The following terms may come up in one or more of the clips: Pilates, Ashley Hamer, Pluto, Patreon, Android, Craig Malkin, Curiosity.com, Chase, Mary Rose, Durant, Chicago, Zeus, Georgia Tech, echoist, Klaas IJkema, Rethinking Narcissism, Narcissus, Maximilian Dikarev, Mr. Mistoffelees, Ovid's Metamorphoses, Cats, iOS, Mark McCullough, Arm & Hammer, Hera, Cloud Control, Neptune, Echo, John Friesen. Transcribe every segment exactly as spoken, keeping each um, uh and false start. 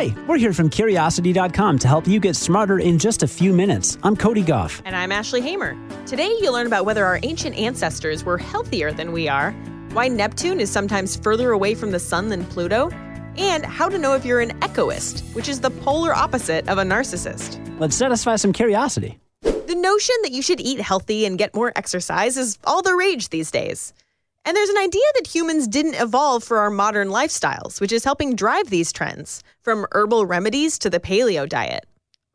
Hi, we're here from Curiosity dot com to help you get smarter in just a few minutes. I'm Cody Goff. And I'm Ashley Hamer. Today you'll learn about whether our ancient ancestors were healthier than we are, why Neptune is sometimes further away from the sun than Pluto, and how to know if you're an echoist, which is the polar opposite of a narcissist. Let's satisfy some curiosity. The notion that you should eat healthy and get more exercise is all the rage these days. And there's an idea that humans didn't evolve for our modern lifestyles, which is helping drive these trends, from herbal remedies to the paleo diet.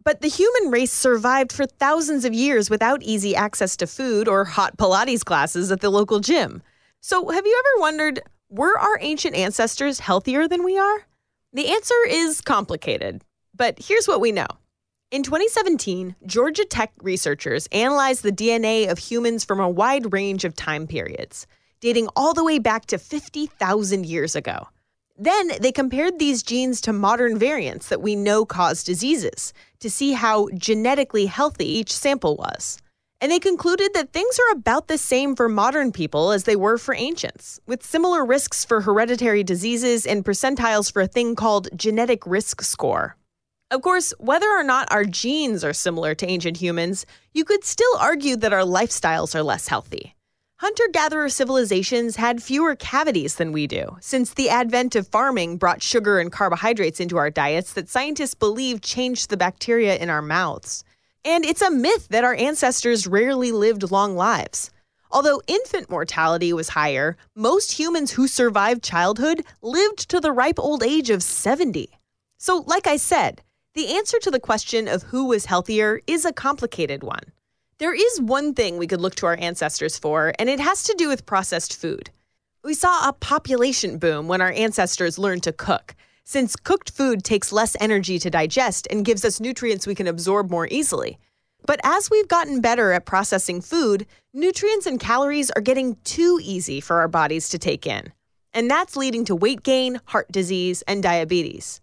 But the human race survived for thousands of years without easy access to food or hot Pilates classes at the local gym. So have you ever wondered, were our ancient ancestors healthier than we are? The answer is complicated, but here's what we know. In twenty seventeen, Georgia Tech researchers analyzed the D N A of humans from a wide range of time periods, dating all the way back to fifty thousand years ago. Then they compared these genes to modern variants that we know cause diseases to see how genetically healthy each sample was. And they concluded that things are about the same for modern people as they were for ancients, with similar risks for hereditary diseases and percentiles for a thing called genetic risk score. Of course, whether or not our genes are similar to ancient humans, you could still argue that our lifestyles are less healthy. Hunter-gatherer civilizations had fewer cavities than we do, since the advent of farming brought sugar and carbohydrates into our diets that scientists believe changed the bacteria in our mouths. And it's a myth that our ancestors rarely lived long lives. Although infant mortality was higher, most humans who survived childhood lived to the ripe old age of seventy. So, like I said, the answer to the question of who was healthier is a complicated one. There is one thing we could look to our ancestors for, and it has to do with processed food. We saw a population boom when our ancestors learned to cook, since cooked food takes less energy to digest and gives us nutrients we can absorb more easily. But as we've gotten better at processing food, nutrients and calories are getting too easy for our bodies to take in. And that's leading to weight gain, heart disease, and diabetes.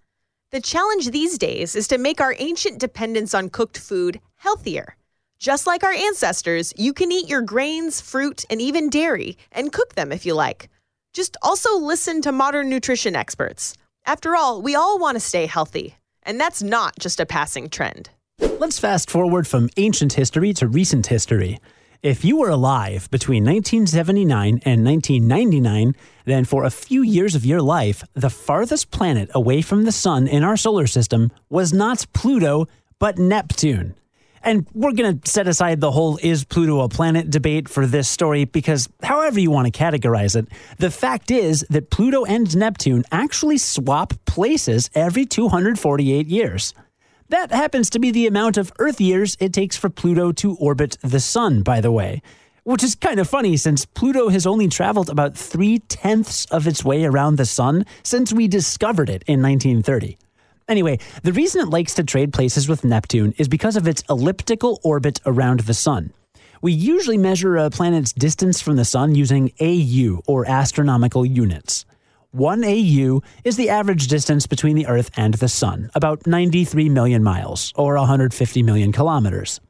The challenge these days is to make our ancient dependence on cooked food healthier. Just like our ancestors, you can eat your grains, fruit, and even dairy, and cook them if you like. Just also listen to modern nutrition experts. After all, we all want to stay healthy, and that's not just a passing trend. Let's fast forward from ancient history to recent history. If you were alive between nineteen seventy-nine and nineteen ninety-nine, then for a few years of your life, the farthest planet away from the sun in our solar system was not Pluto, but Neptune. And we're going to set aside the whole is Pluto a planet debate for this story because however you want to categorize it, the fact is that Pluto and Neptune actually swap places every two hundred forty-eight years. That happens to be the amount of Earth years it takes for Pluto to orbit the sun, by the way, which is kind of funny since Pluto has only traveled about three-tenths of its way around the sun since we discovered it in nineteen thirty. Anyway, the reason it likes to trade places with Neptune is because of its elliptical orbit around the sun. We usually measure a planet's distance from the sun using A U, or astronomical units. One A U is the average distance between the Earth and the sun, about ninety-three million miles, or one hundred fifty million kilometers.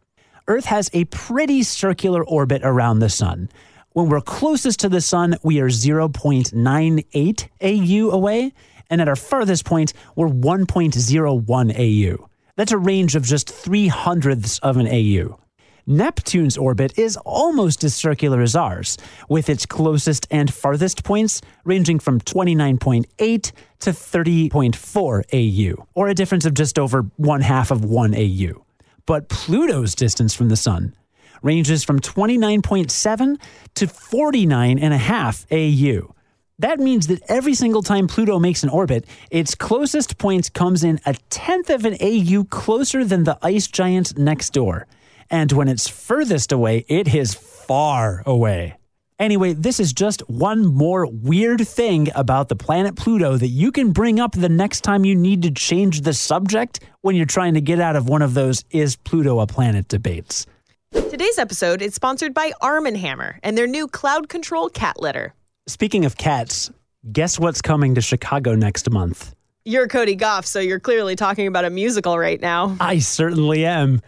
Earth has a pretty circular orbit around the sun. When we're closest to the sun, we are zero point nine eight A U away, and at our farthest point, we're one point zero one A U. That's a range of just three hundredths of an A U. Neptune's orbit is almost as circular as ours, with its closest and farthest points ranging from twenty-nine point eight to thirty point four A U, or a difference of just over one half of one A U. But Pluto's distance from the sun ranges from twenty-nine point seven to forty-nine point five A U. That means that every single time Pluto makes an orbit, its closest point comes in a tenth of an A U closer than the ice giant next door. And when it's furthest away, it is far away. Anyway, this is just one more weird thing about the planet Pluto that you can bring up the next time you need to change the subject when you're trying to get out of one of those is Pluto a planet debates. Today's episode is sponsored by Arm and Hammer and their new Cloud Control cat litter. Speaking of cats, guess what's coming to Chicago next month? You're Cody Goff, so you're clearly talking about a musical right now. I certainly am.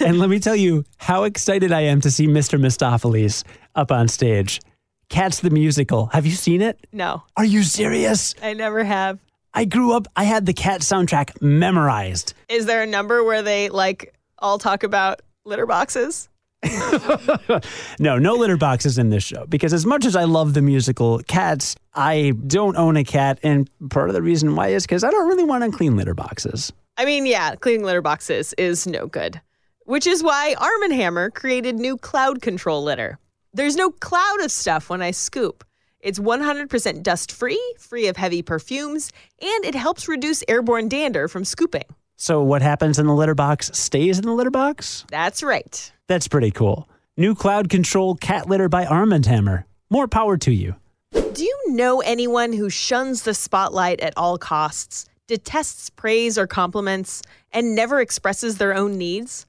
And let me tell you how excited I am to see Mister Mistoffelees up on stage. Cats the musical. Have you seen it? No. Are you serious? I never have. I grew up, I had the Cats soundtrack memorized. Is there a number where they like all talk about litter boxes? No, no litter boxes in this show, because as much as I love the musical Cats, I don't own a cat. And part of the reason why is because I don't really want to clean litter boxes. I mean, yeah, cleaning litter boxes is no good, which is why Arm and Hammer created new Cloud Control litter. There's no cloud of stuff when I scoop. It's one hundred percent dust-free, free of heavy perfumes, and it helps reduce airborne dander from scooping. So what happens in the litter box stays in the litter box? That's right. That's pretty cool. New Cloud Control cat litter by Arm and Hammer. More power to you. Do you know anyone who shuns the spotlight at all costs, detests praise or compliments, and never expresses their own needs?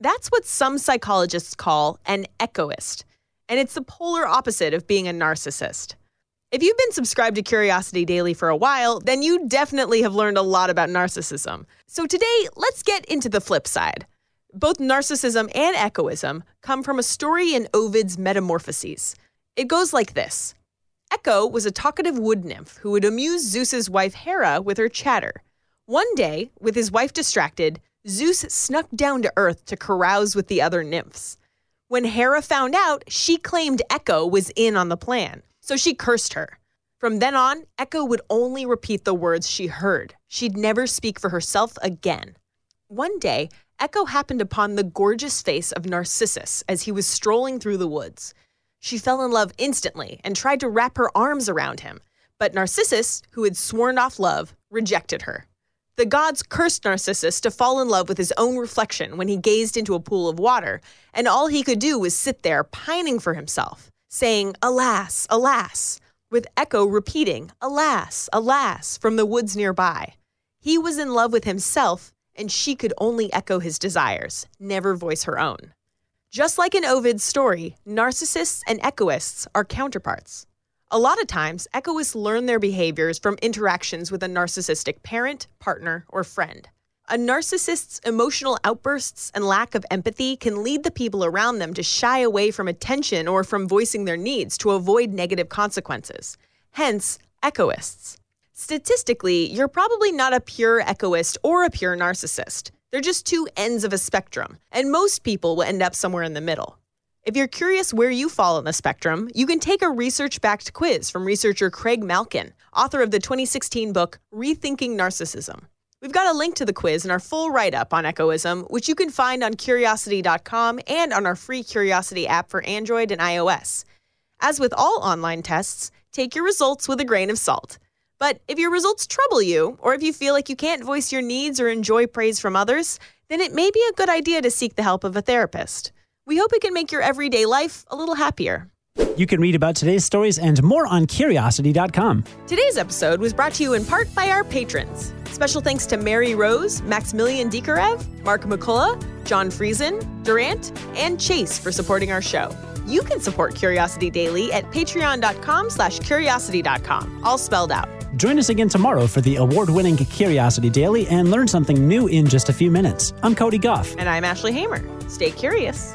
That's what some psychologists call an echoist. And it's the polar opposite of being a narcissist. If you've been subscribed to Curiosity Daily for a while, then you definitely have learned a lot about narcissism. So today, let's get into the flip side. Both narcissism and echoism come from a story in Ovid's Metamorphoses. It goes like this. Echo was a talkative wood nymph who would amuse Zeus's wife Hera with her chatter. One day, with his wife distracted, Zeus snuck down to Earth to carouse with the other nymphs. When Hera found out, she claimed Echo was in on the plan, so she cursed her. From then on, Echo would only repeat the words she heard. She'd never speak for herself again. One day, Echo happened upon the gorgeous face of Narcissus as he was strolling through the woods. She fell in love instantly and tried to wrap her arms around him, but Narcissus, who had sworn off love, rejected her. The gods cursed Narcissus to fall in love with his own reflection when he gazed into a pool of water, and all he could do was sit there pining for himself, saying, "Alas, alas," with Echo repeating, "Alas, alas," from the woods nearby. He was in love with himself, and she could only echo his desires, never voice her own. Just like in Ovid's story, narcissists and echoists are counterparts. A lot of times, echoists learn their behaviors from interactions with a narcissistic parent, partner, or friend. A narcissist's emotional outbursts and lack of empathy can lead the people around them to shy away from attention or from voicing their needs to avoid negative consequences. Hence, echoists. Statistically, you're probably not a pure echoist or a pure narcissist. They're just two ends of a spectrum, and most people will end up somewhere in the middle. If you're curious where you fall on the spectrum, you can take a research-backed quiz from researcher Craig Malkin, author of the twenty sixteen book Rethinking Narcissism. We've got a link to the quiz in our full write-up on echoism, which you can find on Curiosity dot com and on our free Curiosity app for Android and iOS. As with all online tests, take your results with a grain of salt. But if your results trouble you, or if you feel like you can't voice your needs or enjoy praise from others, then it may be a good idea to seek the help of a therapist. We hope it can make your everyday life a little happier. You can read about today's stories and more on Curiosity dot com. Today's episode was brought to you in part by our patrons. Special thanks to Mary Rose, Maximilian Dikarev, Mark McCullough, John Friesen, Durant, and Chase for supporting our show. You can support Curiosity Daily at patreon dot com slash curiosity dot com, all spelled out. Join us again tomorrow for the award-winning Curiosity Daily and learn something new in just a few minutes. I'm Cody Goff. And I'm Ashley Hamer. Stay curious.